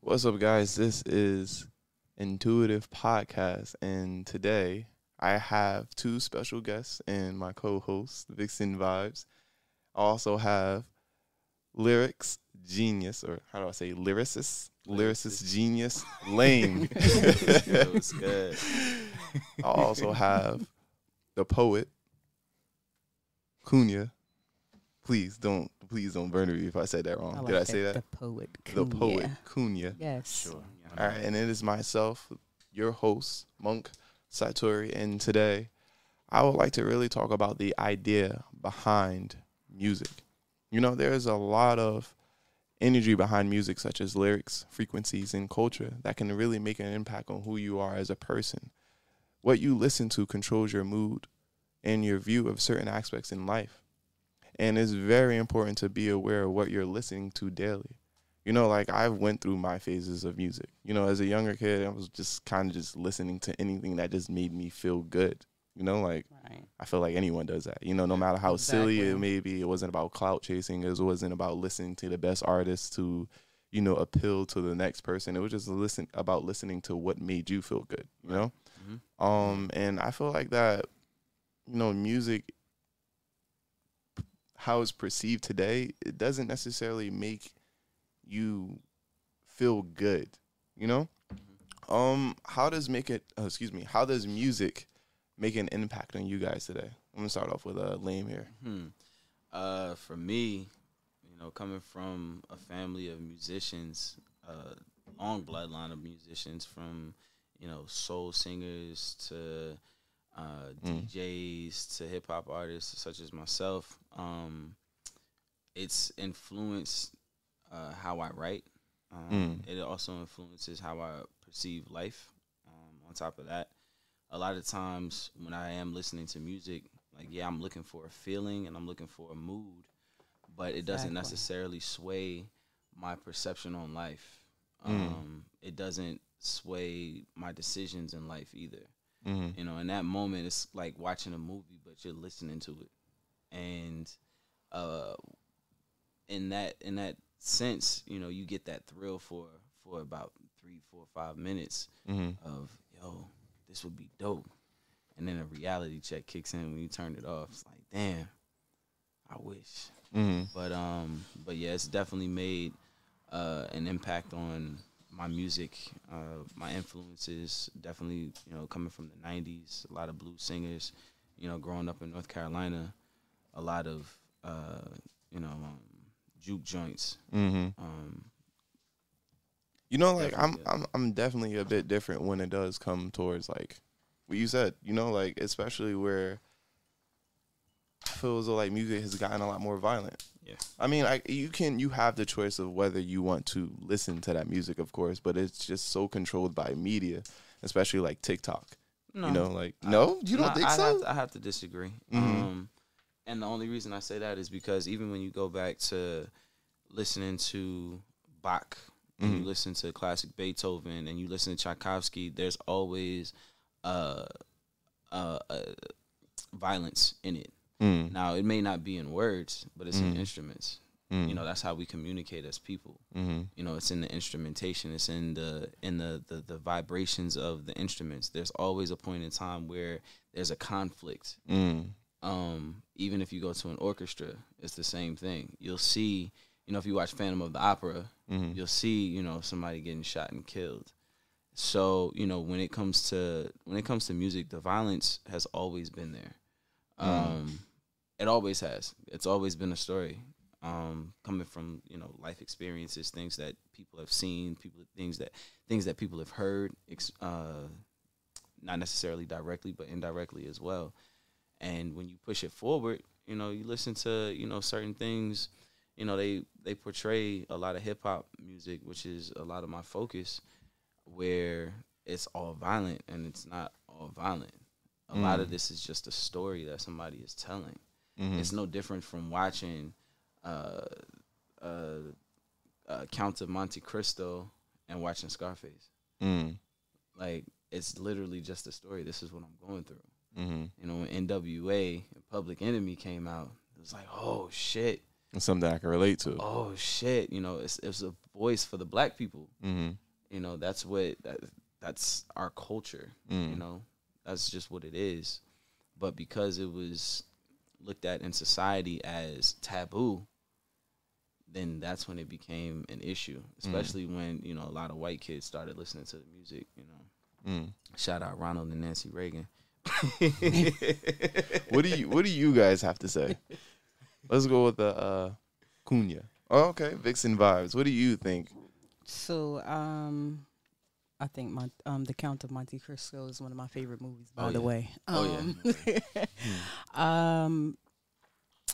What's up, guys? This is Intuitive Podcast, and today I have two special guests and my co-host, Vixen Vibes. I also have lyrics genius, or how do I say lyricist genius, Lane. That was good. I also have the poet, Cunha. Please don't burn me if I said that wrong. Like Did I say that? The poet Cunha. Yes. Sure. Yeah. All right, and it is myself, your host, Monk Satori, and today I would like to really talk about the idea behind music. You know, there is a lot of energy behind music, such as lyrics, frequencies, and culture that can really make an impact on who you are as a person. What you listen to controls your mood and your view of certain aspects in life. And it's very important to be aware of what you're listening to daily. You know, like, I went through my phases of music. You know, as a younger kid, I was just kind of listening to anything that just made me feel good. You know, like, right. I feel like anyone does that. You know, no matter how silly it may be, it wasn't about clout chasing. It wasn't about listening to the best artists to, you know, appeal to the next person. It was just about listening to what made you feel good, you know? Mm-hmm. And I feel like that, you know, music, how it's perceived today, it doesn't necessarily make you feel good, you know? Mm-hmm. How does music make an impact on you guys today? I'm gonna start off with Liam here. Mm-hmm. For me, you know, coming from a family of musicians, long bloodline of musicians, from, you know, soul singers to DJs to hip-hop artists such as myself, it's influenced how I write. It also influences how I perceive life. On top of that, a lot of times when I am listening to music, like, yeah, I'm looking for a feeling and I'm looking for a mood, but it doesn't necessarily sway my perception on life. It doesn't sway my decisions in life either. You know, in that moment, it's like watching a movie, but you're listening to it. And in that sense, you know, you get that thrill for about 3, 4, 5 minutes of, yo, this would be dope. And then a reality check kicks in when you turn it off. It's like, damn, I wish. But yeah, it's definitely made an impact on my music, my influences, definitely, you know, coming from the 90s, a lot of blues singers, you know, growing up in North Carolina, a lot of, you know, juke joints. You know, like, I'm definitely a bit different when it does come towards, like, what you said, you know, like, especially where I feel as though, like, music has gotten a lot more violent. Yeah. I mean, you have the choice of whether you want to listen to that music, of course, but it's just so controlled by media, especially like TikTok. No. You know, like, you don't think so? I have to disagree. And the only reason I say that is because even when you go back to listening to Bach, and you listen to classic Beethoven, and you listen to Tchaikovsky, there's always violence in it. Now, it may not be in words, but it's in instruments. You know, that's how we communicate as people. You know, it's in the instrumentation. It's in the vibrations of the instruments. There's always a point in time where there's a conflict. Even if you go to an orchestra, it's the same thing. You'll see, you know, if you watch Phantom of the Opera, you'll see, you know, somebody getting shot and killed. So, you know, when it comes to music, the violence has always been there. It always has. It's always been a story, coming from, you know, life experiences, things that people have seen, things that people have heard, not necessarily directly, but indirectly as well. And when you push it forward, you know, you listen to, you know, certain things, you know, they portray a lot of hip hop music, which is a lot of my focus, where it's all violent, and it's not all violent. A lot of this is just a story that somebody is telling. It's no different from watching Count of Monte Cristo and watching Scarface. Like, it's literally just a story. This is what I'm going through. You know, when NWA, Public Enemy came out, it was like, oh, shit. It's something that I can relate to. Oh shit, you know, it's a voice for the black people. Mm-hmm. You know, that's what that's our culture. Mm. You know, that's just what it is. But because it was looked at in society as taboo, then that's when it became an issue, especially when, you know, a lot of white kids started listening to the music, you know. Mm. Shout out Ronald and Nancy Reagan. What do you guys have to say? Let's go with the Cunha. Oh, okay, Vixen Vibes. What do you think? So, I think my the Count of Monte Cristo is one of my favorite movies. By the way,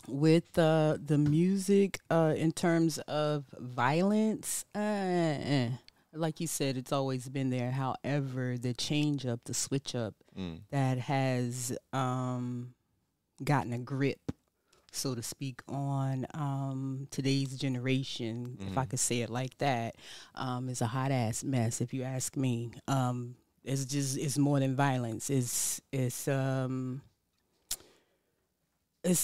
with the music in terms of violence, like you said, it's always been there. However, the change up, the switch up, that has gotten a grip, so to speak, on today's generation, if I could say it like that, is a hot-ass mess, if you ask me. It's more than violence. It's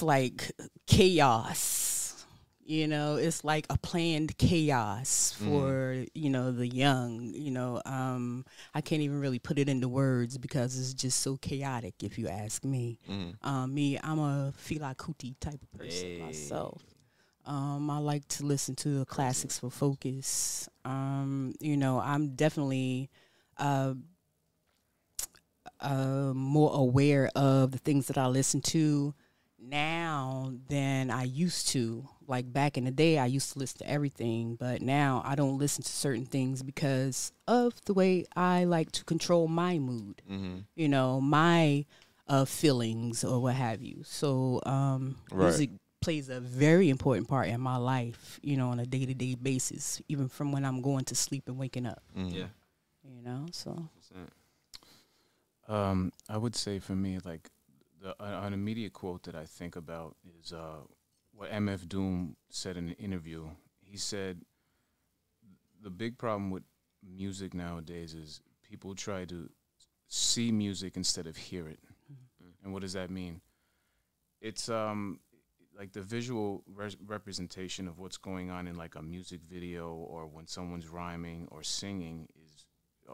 like chaos, you know? It's like a planned chaos for, you know, the young, you know? I can't even really put it into words because it's just so chaotic, if you ask me. I'm a Fela Kuti type of person myself. I like to listen to the classics for focus. You know, I'm definitely more aware of the things that I listen to now than I used to. Like back in the day, I used to listen to everything, but now I don't listen to certain things because of the way I like to control my mood, you know, my feelings or what have you. So music plays a very important part in my life, you know, on a day-to-day basis, even from when I'm going to sleep and waking up. Yeah, you know, so I would say for me, like, an immediate quote that I think about is what MF Doom said in an interview. He said, the big problem with music nowadays is people try to see music instead of hear it. And what does that mean? It's like the visual representation of what's going on in like a music video or when someone's rhyming or singing is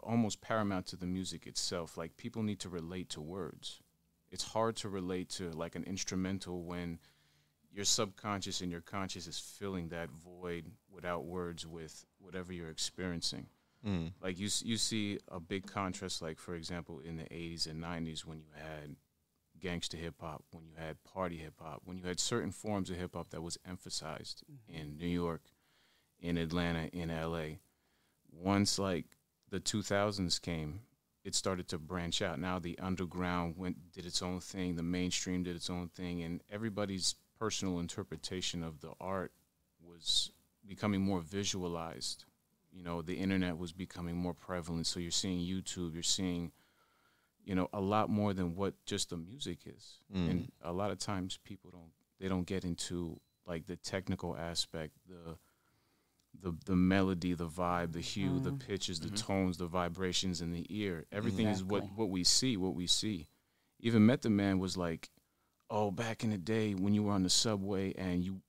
almost paramount to the music itself. Like people need to relate to words. It's hard to relate to like an instrumental when your subconscious and your conscious is filling that void without words with whatever you're experiencing. Like you see a big contrast, like for example, in the 80s and 90s when you had gangster hip hop, when you had party hip hop, when you had certain forms of hip hop that was emphasized in New York, in Atlanta, in LA. Once like the 2000s came, it started to branch out. Now the underground did its own thing, the mainstream did its own thing, and everybody's personal interpretation of the art was becoming more visualized. You know, the internet was becoming more prevalent, so you're seeing YouTube, you're seeing, you know, a lot more than what just the music is. And a lot of times people don't get into like the technical aspect, the melody, the vibe, the hue, the pitches, the tones, the vibrations in the ear. Everything is what we see. Even Method Man was like, oh, back in the day when you were on the subway and you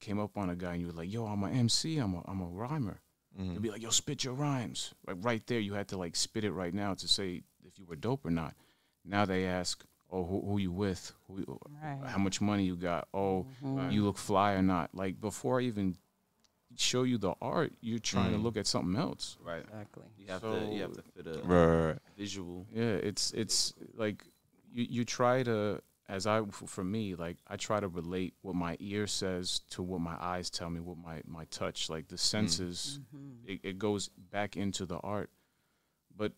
came up on a guy and you were like, yo, I'm an MC, I'm a rhymer. You'd be like, yo, spit your rhymes. Like right there, you had to like spit it right now to say if you were dope or not. Now they ask, oh, who you with? How much money you got? Oh, you look fly or not? Like before I even show you the art, you're trying to look at something else. Right. Exactly. You have to fit a visual. Yeah, it's like you try to, as I, for me, like I try to relate what my ear says to what my eyes tell me, what my touch, like the senses, it goes back into the art. But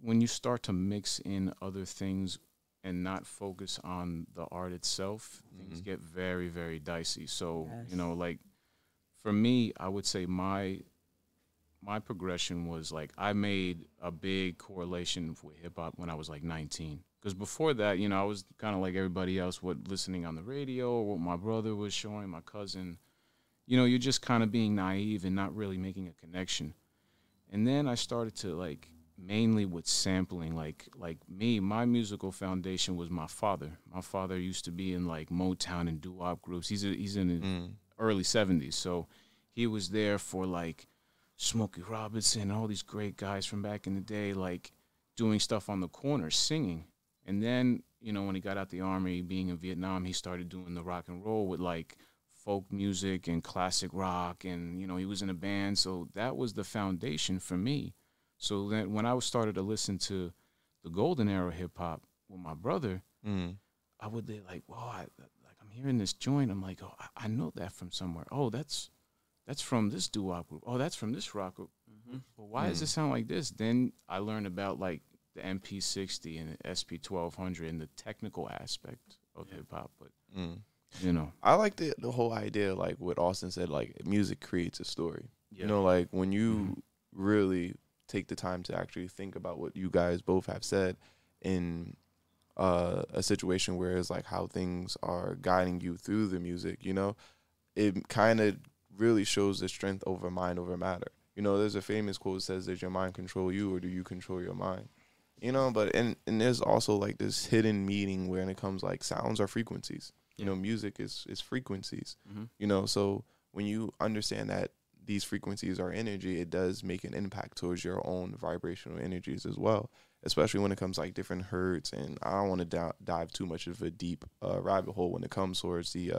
when you start to mix in other things and not focus on the art itself, things get very, very dicey. So, you know, like, for me, I would say my progression was like I made a big correlation with hip hop when I was like 19. Because before that, you know, I was kind of like everybody else, listening on the radio, or what my brother was showing, my cousin. You know, you're just kind of being naive and not really making a connection. And then I started to like mainly with sampling, like me, my musical foundation was my father. My father used to be in like Motown and doo-wop groups. He's in early 70s. So he was there for, like, Smokey Robinson, all these great guys from back in the day, like, doing stuff on the corner, singing. And then, you know, when he got out the army, being in Vietnam, he started doing the rock and roll with, like, folk music and classic rock. And, you know, he was in a band. So that was the foundation for me. So then when I started to listen to the golden era hip-hop with my brother, I would be like, well, I'm hearing this joint. I'm like, oh, I know that from somewhere. Oh, that's from this doo-wop group. Oh, that's from this rock group. Well, why does it sound like this? Then I learned about, like, the MP60 and the SP1200 and the technical aspect of hip-hop. But, you know. I like the whole idea, like what Austin said, like, music creates a story. Yeah. You know, like, when you really take the time to actually think about what you guys both have said in a situation where it's like how things are guiding you through the music, you know, it kind of really shows the strength over mind over matter. You know, there's a famous quote that says, does your mind control you or do you control your mind? You know, but and there's also like this hidden meaning when it comes like sounds are frequencies. Yeah. You know, music is frequencies, you know, so when you understand that these frequencies are energy, it does make an impact towards your own vibrational energies as well, especially when it comes like different hertz. And I don't want to dive too much of a deep rabbit hole when it comes towards the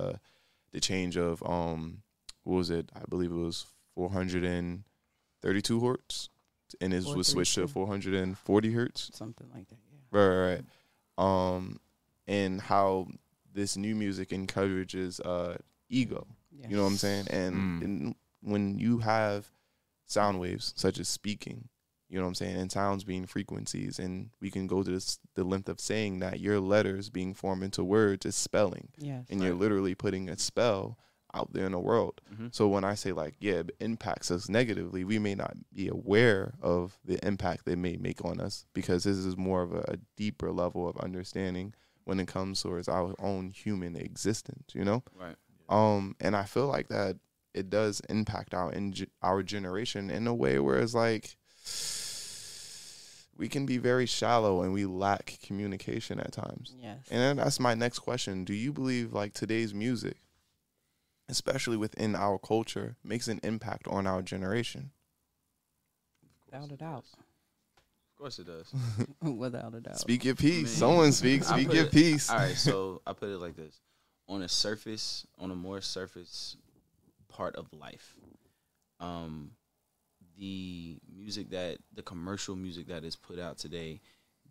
change of what was it? I believe it was 432 hertz, and it was switched to 440 hertz, something like that. Yeah, right. And how this new music encourages ego. Yes. You know what I'm saying? And when you have sound waves such as speaking, you know what I'm saying, and sounds being frequencies, and we can go to this, the length of saying that your letters being formed into words is spelling. Yes. And you're literally putting a spell out there in the world. So when I say like, yeah, it impacts us negatively, we may not be aware of the impact they may make on us, because this is more of a deeper level of understanding when it comes towards our own human existence, you know? Right. Yeah. And I feel like that it does impact our generation in a way where it's like we can be very shallow and we lack communication at times. Yes. And then that's my next question. Do you believe like today's music, especially within our culture, makes an impact on our generation? Without a doubt. Of course it does. Without a doubt. Speak your piece. I mean, someone speaks. Speak your piece. All right, so I put it like this. On a more surface part of life, the commercial music that is put out today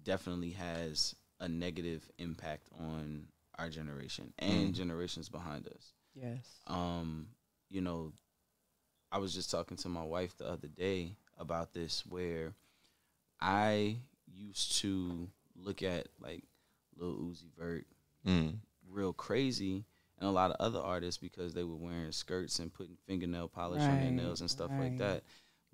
definitely has a negative impact on our generation and generations behind us. Yes. You know, I was just talking to my wife the other day about this, where I used to look at like Lil Uzi Vert, Real Crazy, and a lot of other artists because they were wearing skirts and putting fingernail polish on their nails and stuff like that.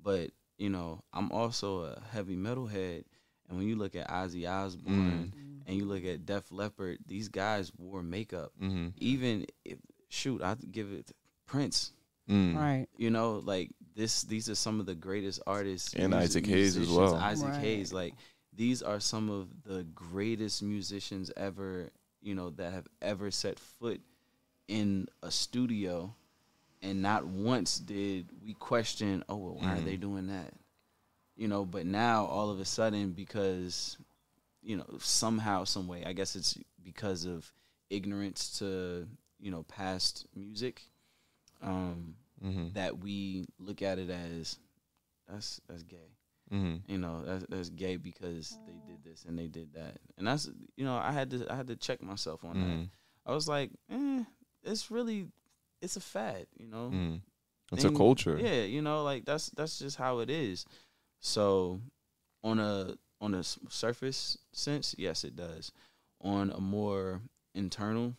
But, you know, I'm also a heavy metal head. And when you look at Ozzy Osbourne and you look at Def Leppard, these guys wore makeup. Even if, shoot, I give it Prince. Right. You know, like these are some of the greatest artists. And Isaac Hayes as well. Isaac Hayes, like these are some of the greatest musicians ever, you know, that have ever set foot in a studio, and not once did we question, oh, well, why are they doing that? You know, but now all of a sudden, because, you know, somehow, some way, I guess it's because of ignorance to, you know, past music, that we look at it as that's gay. You know, that's gay because they did this and they did that. And that's, you know, I had to check myself on that. I was like, it's really, it's a fad, you know. It's a culture. Yeah, you know, like that's just how it is. So on a surface sense, yes, it does. On a more internal,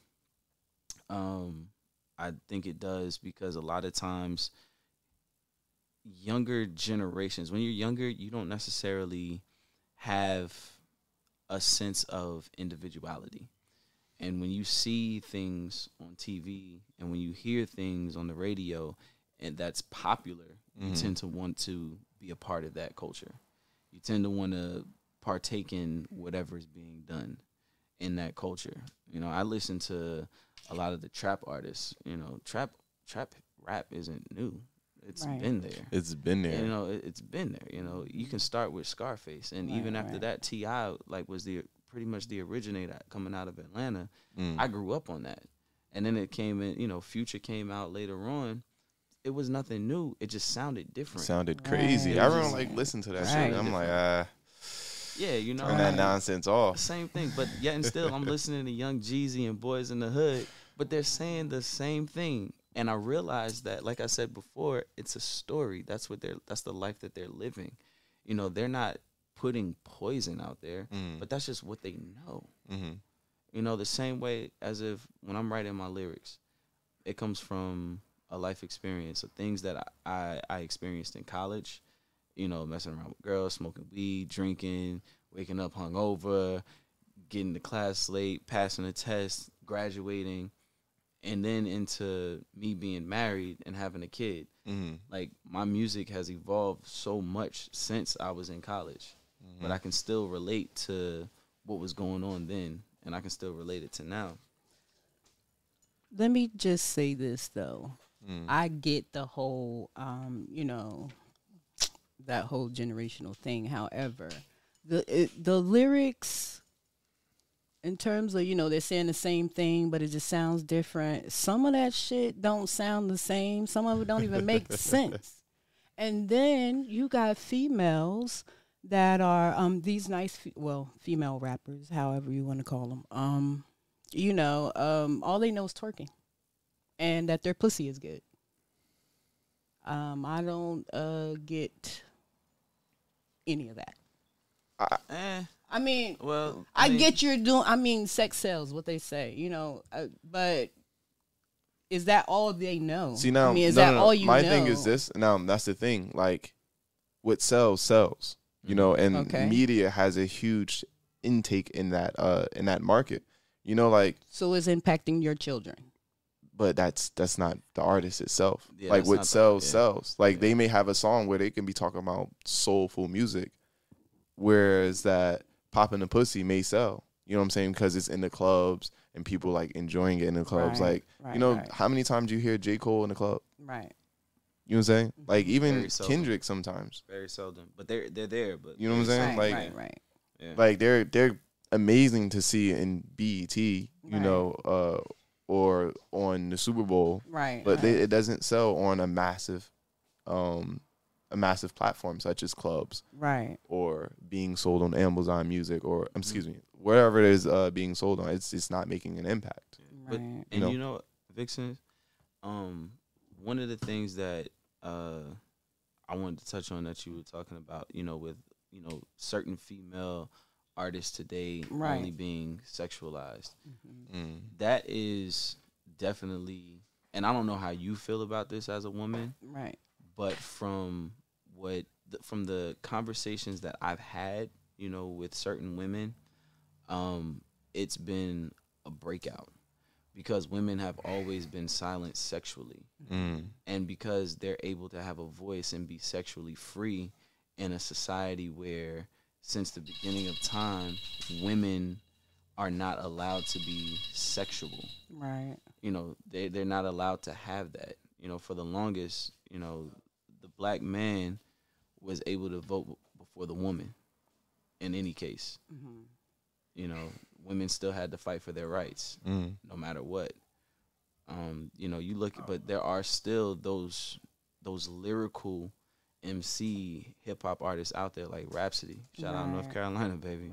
I think it does, because a lot of times younger generations, when you're younger, you don't necessarily have a sense of individuality. And when you see things on TV and when you hear things on the radio and that's popular, you tend to want to be a part of that culture. You tend to want to partake in whatever is being done in that culture. You know, I listen to a lot of the trap artists. You know, trap trap rap isn't new. It's been there. It's been there. You know, it's been there. You know, you can start with Scarface, and even after that, T.I. like was the pretty much the originator coming out of Atlanta. I grew up on that, and then it came in. You know, Future came out later on. It was nothing new. It just sounded different. It sounded crazy. I remember like listening to that shit. I'm like, yeah, you know, turn that nonsense off. Same thing, but yet and still, I'm listening to Young Jeezy and Boys in the Hood, but they're saying the same thing. And I realized that, like I said before, it's a story. That's what they're. That's the life that they're living. You know, they're not putting poison out there, but that's just what they know. You know, the same way as if when I'm writing my lyrics, it comes from a life experience of things that I experienced in college. You know, messing around with girls, smoking weed, drinking, waking up hungover, getting to class late, passing a test, graduating. And then into me being married and having a kid. Like, my music has evolved so much since I was in college. But I can still relate to what was going on then, and I can still relate it to now. Let me just say this, though. I get the whole, you know, that whole generational thing. However, the lyrics... in terms of, you know, they're saying the same thing, but it just sounds different. Some of that shit don't sound the same. Some of it don't even make sense. And then you got females that are these nice, female rappers, however you want to call them. You know, all they know is twerking and that their pussy is good. I don't get any of that. I mean, well, I mean, get you're doing, I mean, sex sells, what they say, you know, but is that all they know? See, now, I mean, my thing is this, now, that's the thing, like, what sells, sells, you know, and media has a huge intake in that market, you know, like. So it's impacting your children. But that's not the artist itself. Yeah, like, what sells, sells. Like, they may have a song where they can be talking about soulful music, whereas that popping the pussy may sell, you know what I'm saying? Because it's in the clubs and people like enjoying it in the clubs. Right, like, you know, how many times you hear J. Cole in the club? Right. You know what I'm saying? Like, even Kendrick sometimes. Very seldom, but they're there. But you know what I'm saying? Right, like, yeah. Like they're amazing to see in BET, you know, or on the Super Bowl. Right. But it doesn't sell on a massive platform such as clubs, right, or being sold on Amazon Music, or excuse me, wherever it is being sold on, it's not making an impact. Right. But, and you know, Vixen, one of the things that I wanted to touch on that you were talking about, you know, with certain female artists today only being sexualized, that is definitely, and I don't know how you feel about this as a woman, right? But from what from the conversations that I've had, you know, with certain women, it's been a breakout because women have always been silent sexually. And because they're able to have a voice and be sexually free in a society where since the beginning of time, women are not allowed to be sexual. Right. You know, they're not allowed to have that. You know, for the longest, you know, the black man was able to vote before the woman in any case. You know, women still had to fight for their rights no matter what. You know, you look, but there are still those lyrical MC hip-hop artists out there like Rapsody. Shout out North Carolina, baby.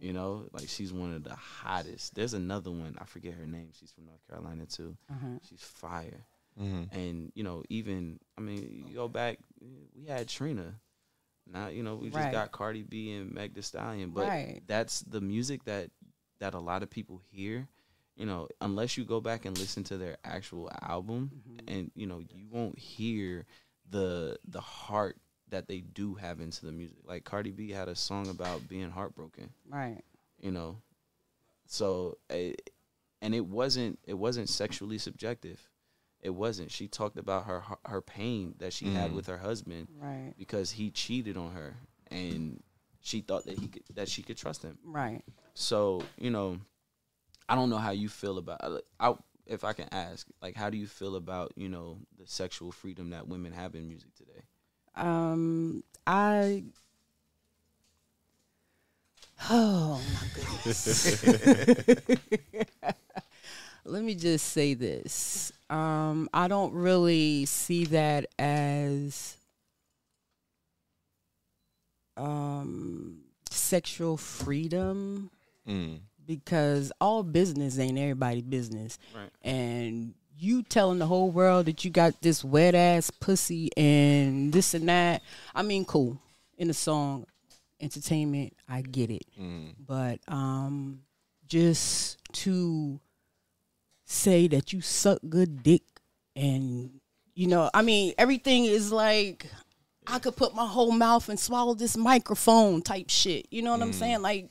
You know, like she's one of the hottest. There's another one. I forget her name. She's from North Carolina, too. She's fire. And, you know, even, I mean, you go back, we had Trina. Now, you know, we just got Cardi B and Meg Thee Stallion. But that's the music that a lot of people hear. You know, unless you go back and listen to their actual album, and, you know, you won't hear the heart that they do have into the music. Like, Cardi B had a song about being heartbroken. Right. You know, so, and it wasn't sexually subjective. It wasn't. She talked about her pain that she had with her husband, right? Because he cheated on her, and she thought that she could trust him, right? So, you know, I don't know how you feel about. I if I can ask, like, how do you feel about, you know, the sexual freedom that women have in music today? Oh, my goodness. Let me just say this. I don't really see that as sexual freedom because all business ain't everybody's business. Right. And you telling the whole world that you got this wet-ass pussy and this and that, I mean, cool. In a song, entertainment, I get it. But just to say that you suck good dick and, you know, I mean, everything is like, I could put my whole mouth and swallow this microphone type shit. You know what I'm saying? Like,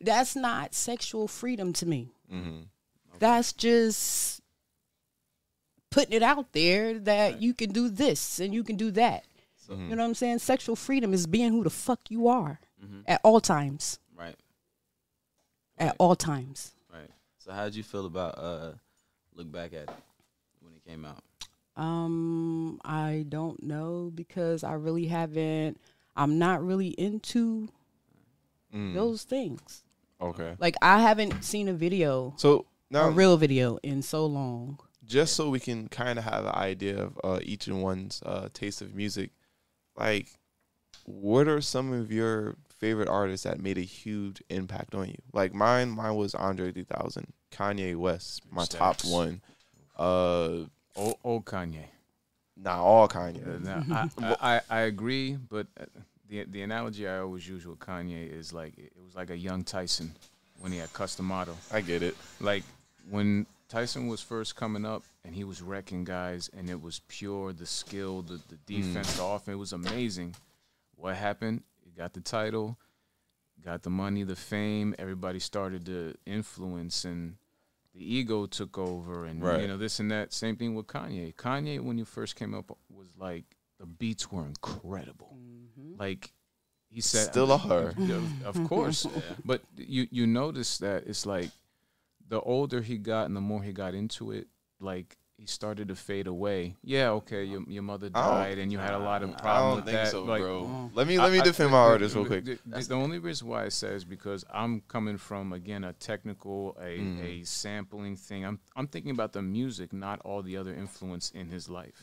that's not sexual freedom to me. Okay. That's just putting it out there that you can do this and you can do that. So, you know what I'm saying? Sexual freedom is being who the fuck you are at all times. Right. At all times. Right. So how did you feel about Look Back at It when it came out? I don't know because I really haven't. I'm not really into those things. Okay. Like I haven't seen a video, so now, a real video in so long. Just so we can kind of have an idea of each and one's taste of music, like what are some of your favorite artists that made a huge impact on you? Like mine was Andre 3000, Kanye West, my top one. Old Kanye. Nah, all Kanye. Yeah, no, I agree, but the analogy I always use with Kanye is like, it was like a young Tyson when he had Customato. I get it. Like when Tyson was first coming up and he was wrecking guys and it was pure, the skill, the defense, the offense, it was amazing. What happened? He got the title, got the money, the fame, everybody started to influence and the ego took over and, you know, this and that. Same thing with Kanye. Kanye, when he first came up, was like, the beats were incredible. Like, he said... Still are. Of course. But you notice that it's like, the older he got and the more he got into it, like, he started to fade away. Yeah, okay, your mother died and you had a lot of problems with that. I don't think so, like, bro. Let me defend my artist real quick. The only reason why I say is because I'm coming from, again, a technical, a sampling thing. I'm thinking about the music, not all the other influence in his life.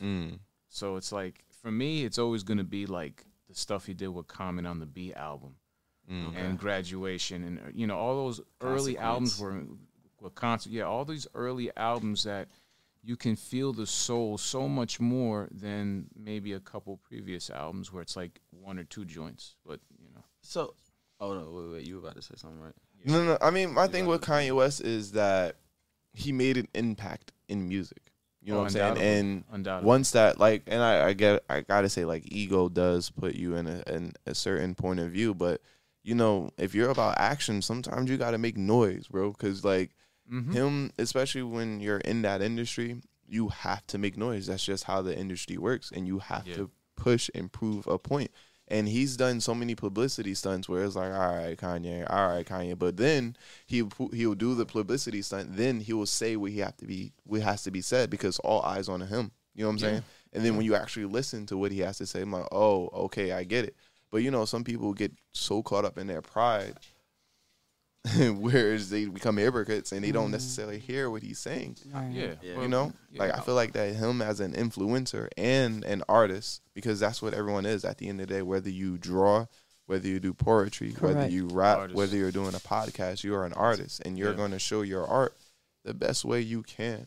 So it's like, for me, it's always going to be like the stuff he did with Common on the B album and Graduation. And, you know, all those early albums were concert. Yeah, all these early albums that... you can feel the soul so much more than maybe a couple previous albums where it's like one or two joints, but, you know. So, oh, no, wait, you were about to say something, right? Yeah. No, I mean, my thing with Kanye West is that he made an impact in music. You know what I'm saying? And once that, like, and I got to say, like, ego does put you in a certain point of view, but, you know, if you're about action, sometimes you got to make noise, bro, because, like, him, especially when you're in that industry, you have to make noise. That's just how the industry works, and you have to push and prove a point. And he's done so many publicity stunts where it's like, all right, Kanye. But then he'll do the publicity stunt. Then he will say what has to be said because all eyes on him. You know what I'm saying? And then when you actually listen to what he has to say, I'm like, oh, okay, I get it. But, you know, some people get so caught up in their pride whereas they become hypocrites and they don't necessarily hear what he's saying. You know? Like, I feel like that him as an influencer and an artist, because that's what everyone is at the end of the day, whether you draw, whether you do poetry, whether you rap, whether you're doing a podcast, you are an artist, and you're going to show your art the best way you can,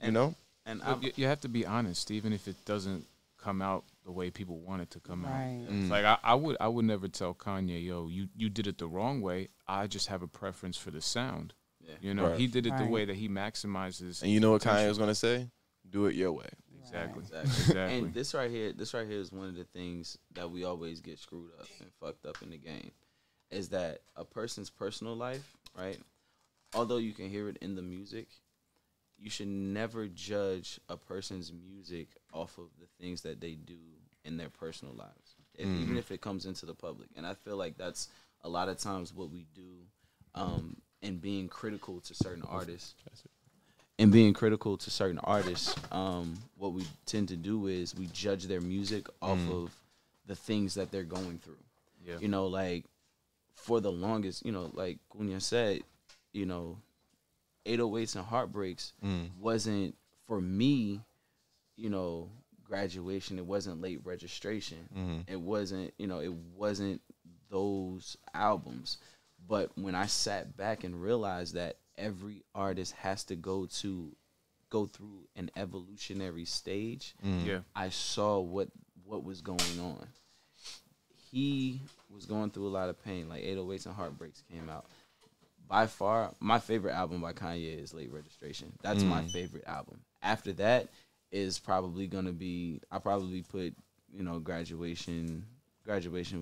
you know? And you have to be honest, even if it doesn't come out the way people want it to come out. Like I would never tell Kanye, yo, you did it the wrong way. I just have a preference for the sound. You know, he did it the way that he maximizes. And you know what Kanye was gonna say? Do it your way. Exactly. And this right here is one of the things that we always get screwed up and fucked up in the game, is that a person's personal life, right? Although you can hear it in the music, you should never judge a person's music off of the things that they do in their personal lives, even if it comes into the public. And I feel like that's a lot of times what we do in being critical to certain artists and being critical to certain artists, what we tend to do is we judge their music off of the things that they're going through. Yeah. You know, like, for the longest, you know, like Cunha said, you know, 808s and heartbreaks wasn't, for me, you know, graduation. It wasn't late registration. It wasn't, you know, it wasn't those albums. But when I sat back and realized that every artist has to go through an evolutionary stage, I saw what was going on. He was going through a lot of pain. Like 808s and Heartbreaks came out. By far, my favorite album by Kanye is Late Registration. That's my favorite album. After that is probably going to be, I probably put, you know, Graduation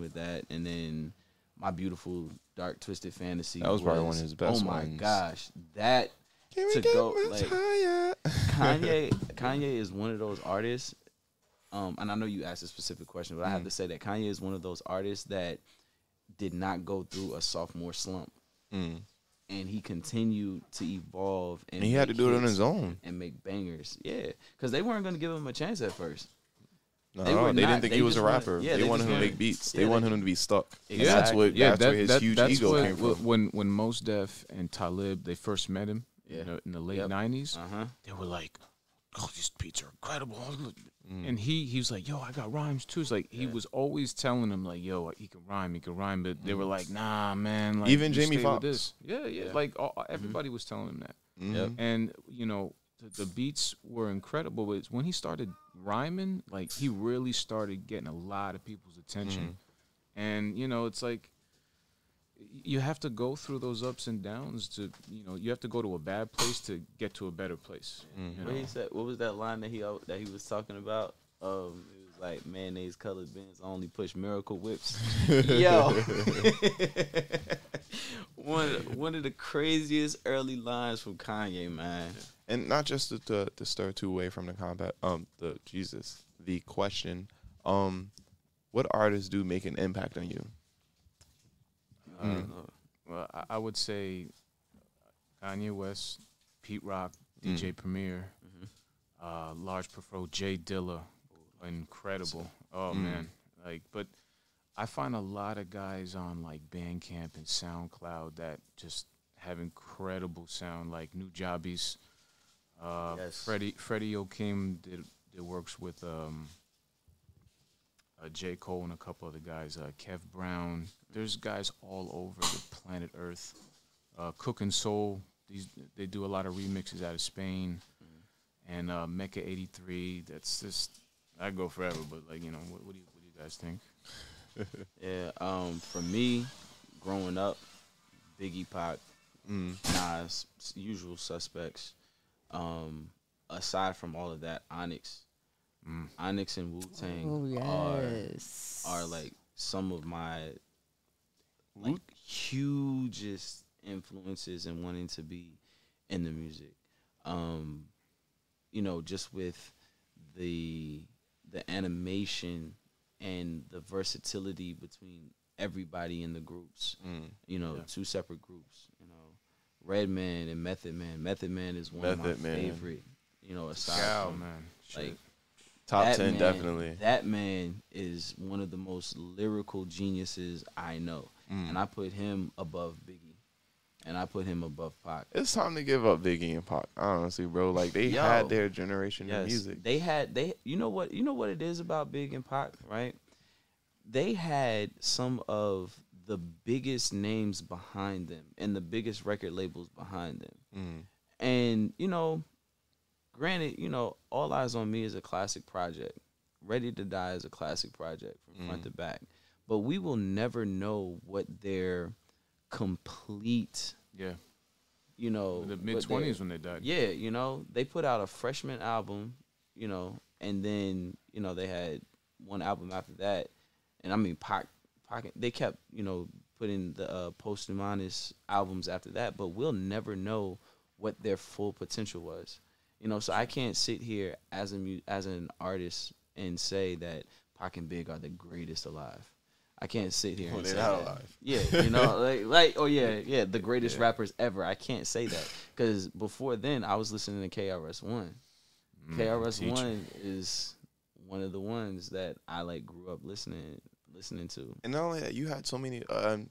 with that. And then My Beautiful Dark Twisted Fantasy. That was probably one of his best ones. Oh my gosh. That, can we get much higher? Kanye is one of those artists. And I know you asked a specific question, but I have to say that Kanye is one of those artists that did not go through a sophomore slump. And he continued to evolve. And he had to do it on his own. And make bangers. Yeah. Because they weren't going to give him a chance at first. No, they didn't think he was a rapper. They wanted him to make beats. They wanted him to be stuck. Exactly. That's where his huge ego came from. When Mos Def and Talib, they first met him in the late 90s, they were like, oh, these beats are incredible. And he was like, yo, I got rhymes too. It's like he was always telling him, like, yo, he can rhyme. But they were like, nah, man. Like, even Jamie Foxx. Yeah. Like, everybody was telling him that. And, you know, the beats were incredible. But when he started rhyming, like, he really started getting a lot of people's attention. And, you know, it's like, you have to go through those ups and downs to, you know, you have to go to a bad place to get to a better place. You know? He said, what was that line that he was talking about? It was like, mayonnaise colored bins only push miracle whips. Yo. one of the craziest early lines from Kanye, man. And not just to stir two away from the combat, the question, what artists do make an impact on you? Well, I would say Kanye West, Pete Rock, DJ Premier, Large Profro, Jay Dilla, incredible. Oh man, like, but I find a lot of guys on like Bandcamp and SoundCloud that just have incredible sound, like New Jabbies. Freddie Okim did works with J. Cole and a couple other guys, Kev Brown. There's guys all over the planet Earth. Cook and Soul, they do a lot of remixes out of Spain. And Mecca 83, that's just, I go forever, but like, you know, what do you guys think? Yeah, for me, growing up, Biggie, Pac, Nas, usual suspects. Aside from all of that, Onyx. Onyx and Wu-Tang are like some of my like hugest influences in wanting to be in the music. You know, just with the animation and the versatility between everybody in the groups. You know, two separate groups. You know, Redman and Method Man. Method Man is one of my favorite. You know, aside from like. Top 10, definitely. That man is one of the most lyrical geniuses I know. And I put him above Biggie. And I put him above Pac. It's time to give up Biggie and Pac, honestly, bro. Like, they had their generation of music. You know what it is about Big and Pac, right? They had some of the biggest names behind them and the biggest record labels behind them. And, you know, granted, you know, All Eyes on Me is a classic project. Ready to Die is a classic project from front to back. But we will never know what their complete, you know. The mid-20s when they died. Yeah, you know, they put out a freshman album, you know, and then, you know, they had one album after that. And, I mean, they kept, you know, putting the posthumous albums after that, but we'll never know what their full potential was. You know, so I can't sit here as an artist and say that Pac and Big are the greatest alive. I can't sit here and say that. Alive. Yeah, you know, like, oh yeah, the greatest rappers ever. I can't say that Because before then, I was listening to KRS-One. KRS-One is one of the ones that I like grew up listening to. And not only that, you had so many.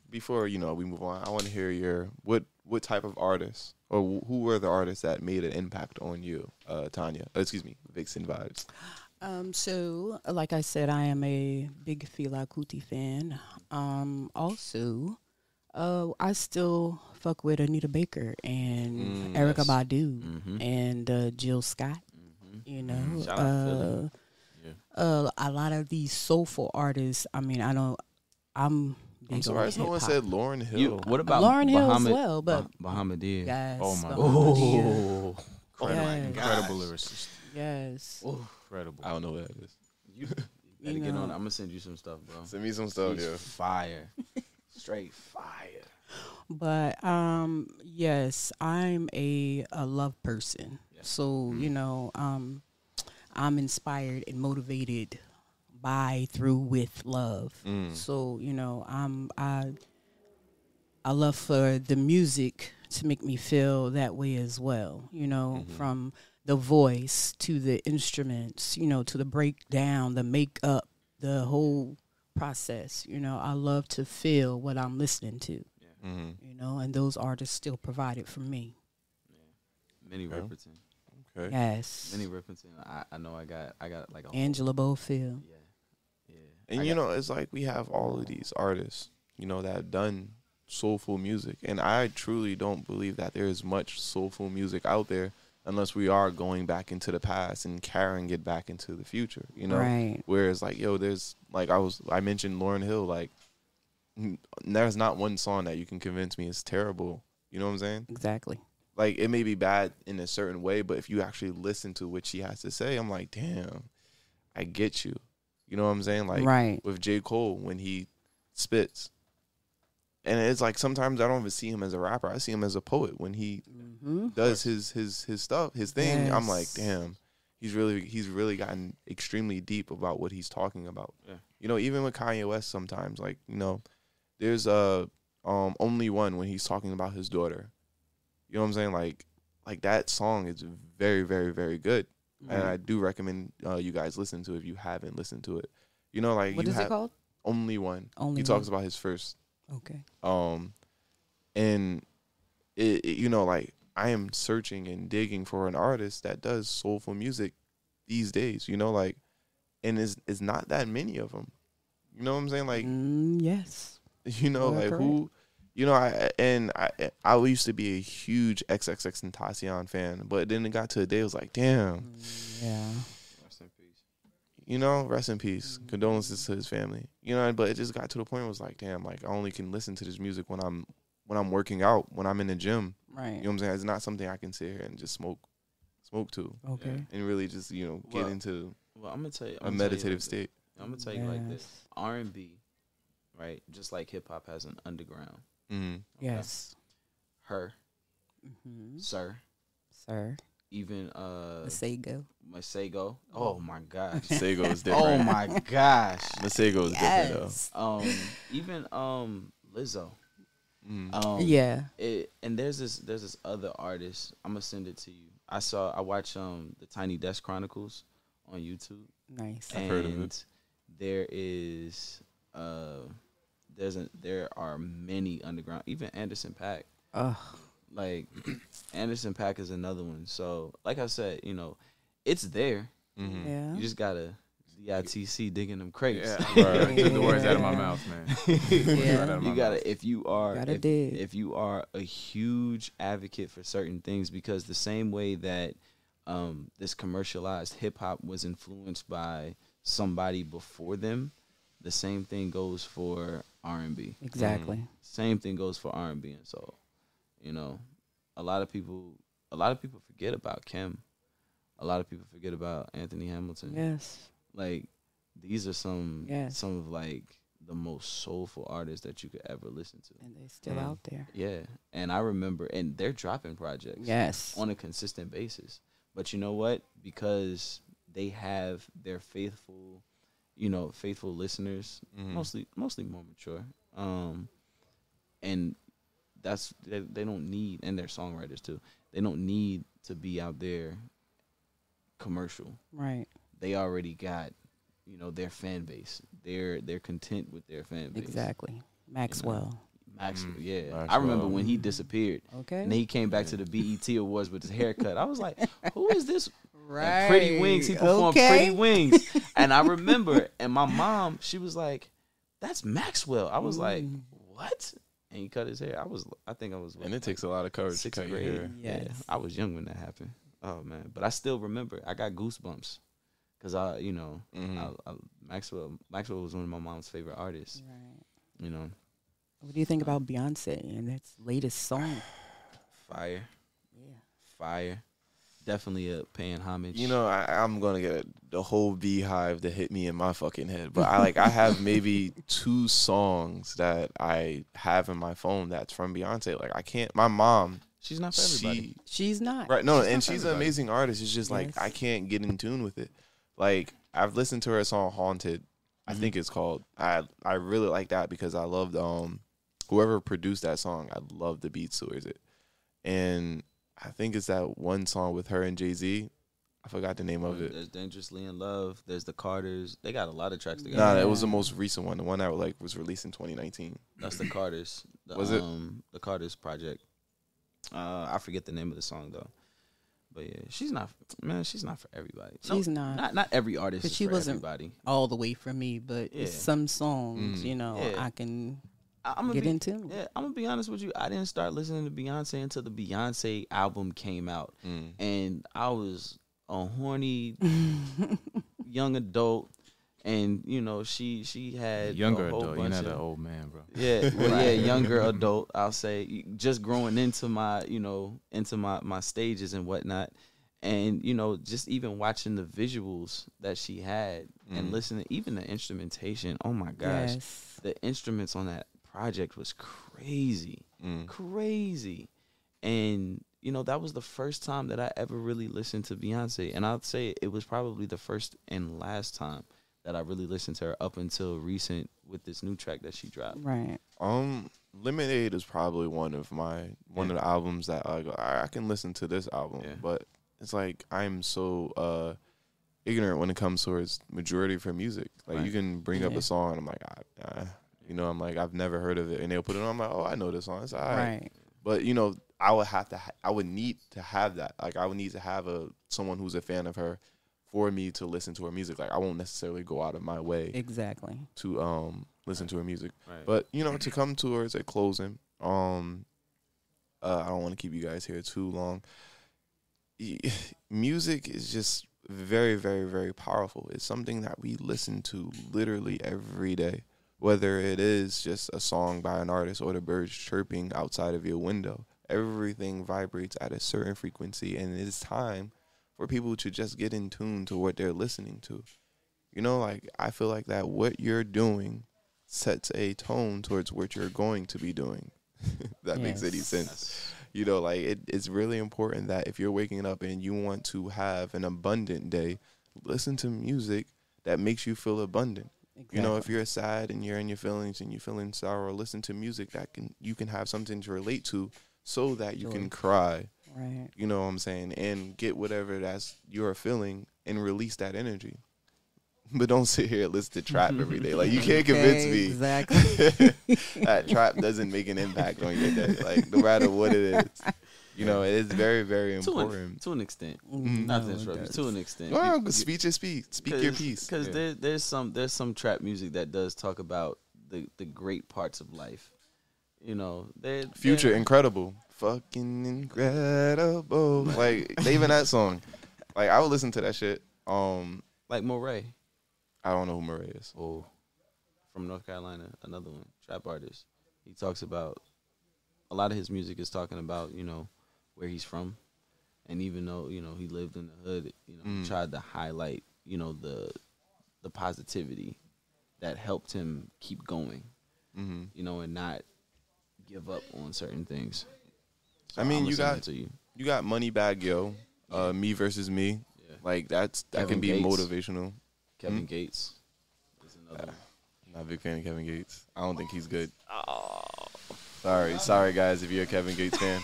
Before we move on, I want to hear your what type of artists or who were the artists that made an impact on you, Tanya? Excuse me, Vixen Vibes. So, like I said, I am a big Fela Kuti fan. Also, I still fuck with Anita Baker and Erykah Badu and Jill Scott. You know, a lot of these soulful artists. I mean, I know I'm surprised no one said Lauryn Hill. What about Lauryn Hill as well? But Bahamadia. Yes, oh my god! Incredible lyricist. Yes. Ooh. Incredible. I don't know what that is. You get on. I'm gonna send you some stuff, bro. Send me some stuff. Yeah. Fire. Straight fire. But yes, I'm a love person. Yes. So I'm inspired and motivated by, through, with love. So I love for the music to make me feel that way as well. From the voice to the instruments, to the breakdown, the makeup, the whole process. I love to feel what I'm listening to. Yeah. And those artists still provide it for me. Yeah. Minnie Riperton. Okay. Yes. Minnie Riperton. I know I got like a Angela Bofield. Yeah. Yeah. And it's like we have all of these artists, that have done soulful music. And I truly don't believe that there is much soulful music out there unless we are going back into the past and carrying it back into the future, Right. Whereas, there's, I mentioned Lauryn Hill, there's not one song that you can convince me is terrible. You know what I'm saying? Exactly. It may be bad in a certain way, but if you actually listen to what she has to say, I'm like, damn, I get you. You know what I'm saying? Right. With J. Cole, when he spits. And it's sometimes I don't even see him as a rapper. I see him as a poet. When he does his stuff, his thing, yes. I'm like, damn, he's really gotten extremely deep about what he's talking about. Yeah. Even with Kanye West sometimes, there's Only One when he's talking about his daughter. You know what I'm saying? Like that song is very, very, very good. Mm-hmm. And I do recommend you guys listen to it if you haven't listened to it. What is it called? Only One. Only One. He talks about his first. Okay. And it I am searching and digging for an artist that does soulful music these days, and it's not that many of them. You know what I'm saying? Yes. Who, I used to be a huge XXXTentacion fan, but then it got to a day I was like, damn. Yeah. Rest in peace. Condolences to his family. But it just got to the point where it was like, damn, I only can listen to this music when I'm working out, when I'm in the gym. Right. You know what I'm saying? It's not something I can sit here and just smoke to. Okay. And really just, get into a meditative state. I'm going to tell you like this. R&B, right? Just like hip-hop has an underground. Mm-hmm. Okay? Yes. Her. Mm-hmm. Sir. Even Masego. Masego. Oh my gosh. Masego is different. Oh my gosh. Masego is different though. Even Lizzo. Mm. And there's this other artist. I'm gonna send it to you. I watch the Tiny Desk Chronicles on YouTube. Nice. I've heard of it. There is there are many underground, even Anderson .Paak. Ugh. Anderson .Paak is another one. So, like I said, it's there. Mm-hmm. Yeah. You just gotta DITC digging them crates. Yeah, right. Get the words out of my mouth, man. If you are a huge advocate for certain things, because the same way that this commercialized hip hop was influenced by somebody before them, the same thing goes for R&B. Exactly. Same thing goes for R&B and soul. A lot of people forget about Kim. A lot of people forget about Anthony Hamilton. Yes. These are some of the most soulful artists that you could ever listen to. And they're still out there. Yeah. And I remember, and they're dropping projects. Yes. On a consistent basis. But you know what? Because they have their faithful, faithful listeners, mostly more mature. And that's they don't need, and they're songwriters too. They don't need to be out there commercial. Right. They already got, you know, their fan base. They're content with their fan base. Exactly. Maxwell. You know? Maxwell, yeah. Maxwell. I remember when he disappeared. Okay. And then he came back to the BET Awards with his haircut. I was like, who is this? Right. Like Pretty Wings. He performed Pretty Wings. And I remember, and my mom, she was like, that's Maxwell. I was like, what? And he cut his hair. I think I was. What, and it takes a lot of courage to cut your hair. Yes. Yeah, I was young when that happened. Oh man, but I still remember. I got goosebumps because Maxwell was one of my mom's favorite artists. Right. You know. What do you think about Beyonce and that's latest song? Fire. Yeah. Fire. Definitely paying homage. You know, I'm gonna get the whole beehive to hit me in my fucking head, but I have maybe 2 songs that I have in my phone that's from Beyonce. Like I can't. My mom, she's not for everybody. She's not right. No, and she's an amazing artist. It's just like I can't get in tune with it. Like I've listened to her song "Haunted." I think it's called. I really like that because I loved whoever produced that song. I love the beats towards it, and I think it's that one song with her and Jay-Z. I forgot the name of it. There's Dangerously in Love. There's The Carters. They got a lot of tracks together. Nah, that was the most recent one. The one that like was released in 2019. That's The Carters. Was it? The Carters Project. I forget the name of the song, though. But, yeah, she's not for everybody. She's not. Not every artist is for everybody. She wasn't all the way for me, but it's some songs, you know, I can... I'm gonna get into it. Yeah, I'm gonna be honest with you. I didn't start listening to Beyonce until the Beyonce album came out, and I was a horny young adult, and you know she had younger a whole adult. You're not an old man, bro. Yeah, well, right. Yeah, younger adult. I'll say just growing into my my stages and whatnot, and you know just even watching the visuals that she had and listening, even the instrumentation. Oh my gosh, the instruments on that project was crazy, crazy. And you know that was the first time that I ever really listened to Beyonce, and I'd say it was probably the first and last time that I really listened to her up until recent with this new track that she dropped. Right. Lemonade is probably one of the albums that I go, I can listen to this album, but it's like I'm so ignorant when it comes towards majority for music. Like you can bring up a song and I'm like you know, I'm like, I've never heard of it. And they'll put it on, I'm like, oh, I know this song. It's all right. But, you know, I would need to have that. Like, I would need to have someone who's a fan of her for me to listen to her music. Like, I won't necessarily go out of my way. Exactly. To listen to her music. Right. But, you know, to come towards a closing, I don't want to keep you guys here too long. Music is just very, very, very powerful. It's something that we listen to literally every day. Whether it is just a song by an artist or the birds chirping outside of your window, everything vibrates at a certain frequency, and it is time for people to just get in tune to what they're listening to. You know, like, I feel like that what you're doing sets a tone towards what you're going to be doing. That makes any sense. You know, like, it's really important that if you're waking up and you want to have an abundant day, listen to music that makes you feel abundant. Exactly. You know, if you're sad and you're in your feelings and you're feeling sour, listen to music that you can have something to relate to so that you can cry. Right. You know what I'm saying? And get whatever that's you're feeling and release that energy. But don't sit here and listen to trap every day. Like, you can't convince me that trap doesn't make an impact on your day. Like, no matter what it is. You know, it is very, very important. To an extent. Not to interrupt you. To an extent. Well, speech is speech. Speak your piece. Because there's some trap music that does talk about the great parts of life. You know. Future, incredible. Fucking incredible. Like, even that song. Like, I would listen to that shit. Like Moray. I don't know who Moray is. Oh. From North Carolina. Another one. Trap artist. He talks about, a lot of his music is talking about, you know, where he's from, and even though, you know, he lived in the hood, you know, tried to highlight, you know, the positivity that helped him keep going, you know, and not give up on certain things. So I mean, you got Moneybagg Yo, Me Versus Me, like that Kevin can be Gates. Motivational. Kevin Gates is another one. Not a big fan of Kevin Gates. I don't think he's good. Oh. Sorry guys, if you're a Kevin Gates fan.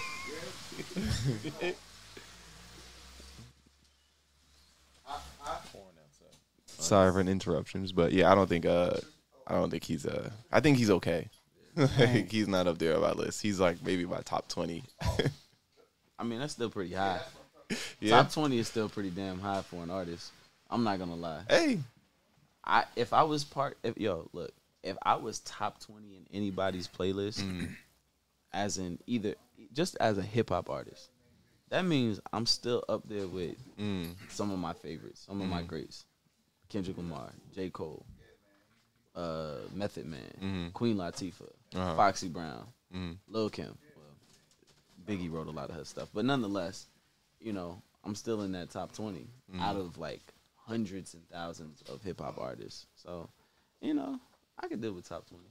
Sorry for an interruptions, but yeah, I don't think he's I think he's okay. Like, he's not up there on my list. He's like maybe my top 20. I mean, that's still pretty high. Yeah. Top 20 is still pretty damn high for an artist. I'm not gonna lie. Hey, if I was top 20 in anybody's playlist, as a hip hop artist, that means I'm still up there with some of my favorites, some of my greats: Kendrick Lamar, J. Cole, Method Man, Queen Latifah, Foxy Brown, Lil Kim. Well, Biggie wrote a lot of her stuff, but nonetheless, you know, I'm still in that top 20 out of like hundreds and thousands of hip hop artists. So, you know, I could deal with top 20.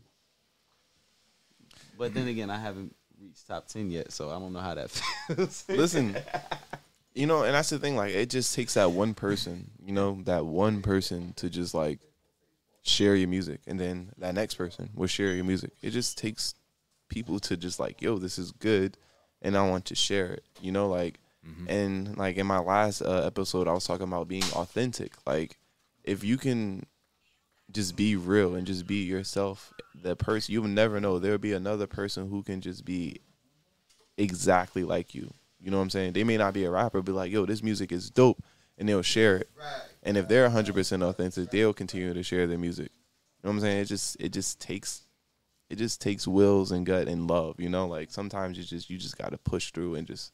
But then again, I haven't reached top 10 yet, so I don't know how that feels. Listen, you know, and that's the thing, like, it just takes that one person, you know, that one person to just like share your music, and then that next person will share your music. It just takes people to just like, yo, this is good, and I want to share it, you know, like. And, like, in my last episode, I was talking about being authentic. Like, if you can just be real and just be yourself, the person, you'll never know. There'll be another person who can just be exactly like you. You know what I'm saying? They may not be a rapper, but like, yo, this music is dope, and they'll share it. Right. And if they're 100% authentic, they'll continue to share their music. You know what I'm saying? It just takes wills and gut and love, you know? Like, sometimes you just got to push through and just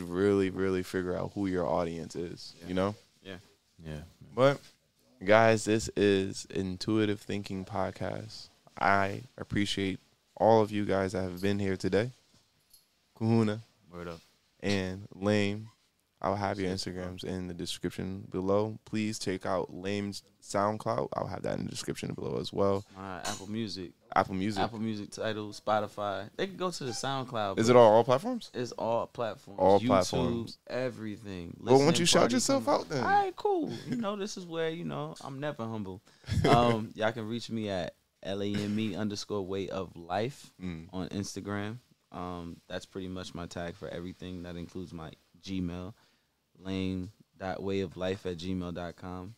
really, really figure out who your audience is, you know? Yeah. Yeah. But, guys, this is Intuitive Thinking Podcast. I appreciate all of you guys that have been here today. Kahuna. Word up. And Lame. I'll have your Instagrams in the description below. Please check out Lame's SoundCloud. I'll have that in the description below as well. Apple Music. Apple Music, Tidal, Spotify. They can go to the SoundCloud. Is it all platforms? It's all platforms. All YouTube, platforms. Everything. Well, won't you shout yourself out then? All right, cool. You know, this is where, you know, I'm never humble. Y'all can reach me at LAME_way of life on Instagram. That's pretty much my tag for everything. That includes my Gmail, lame.wayoflife@gmail.com.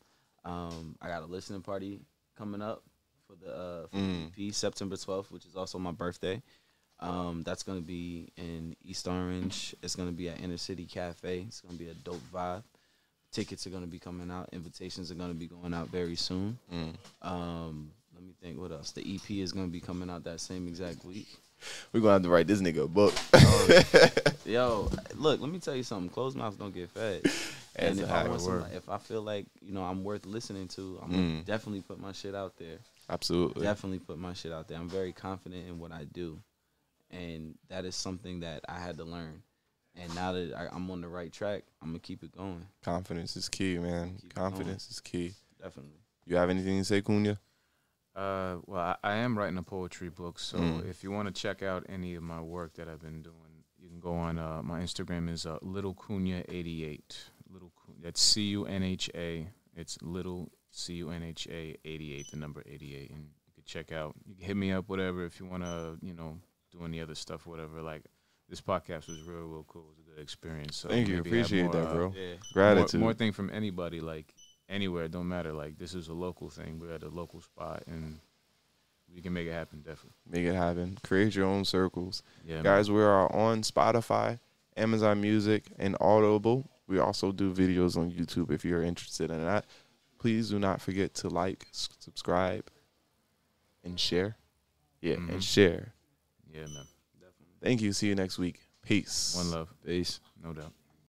I got a listening party coming up for the EP, September 12th, which is also my birthday. That's going to be in East Orange. It's going to be at Inner City Cafe. It's going to be a dope vibe. Tickets are going to be coming out. Invitations are going to be going out very soon. Let me think, what else? The EP is going to be coming out that same exact week. We're going to have to write this nigga a book. Yo, look, let me tell you something. Closed mouths don't get fed. And if I feel like, you know, I'm worth listening to, I'm going to definitely put my shit out there. Absolutely. Definitely put my shit out there. I'm very confident in what I do. And that is something that I had to learn. And now that I'm on the right track, I'm going to keep it going. Confidence is key, man. Confidence is key. Definitely. You have anything to say, Cunha? Well, I am writing a poetry book, so if you want to check out any of my work that I've been doing, you can go on, my Instagram is Little Cunha 88. That's Cunha. It's Little Cunha 88, the number 88, and you can check out. You can hit me up, whatever, if you want to, you know, do any other stuff, whatever. Like, this podcast was real cool. It was a good experience. So thank you, appreciate more, that, bro. Yeah. Gratitude. More thing from anybody, like. Anywhere, it don't matter. Like, this is a local thing. We're at a local spot, and we can make it happen, definitely. Make it happen. Create your own circles. Yeah, guys, man. We are on Spotify, Amazon Music, and Audible. We also do videos on YouTube if you're interested in that. Please do not forget to like, subscribe, and share. Yeah, and share. Yeah, man. Definitely. Thank you. See you next week. Peace. One love. Peace. No doubt.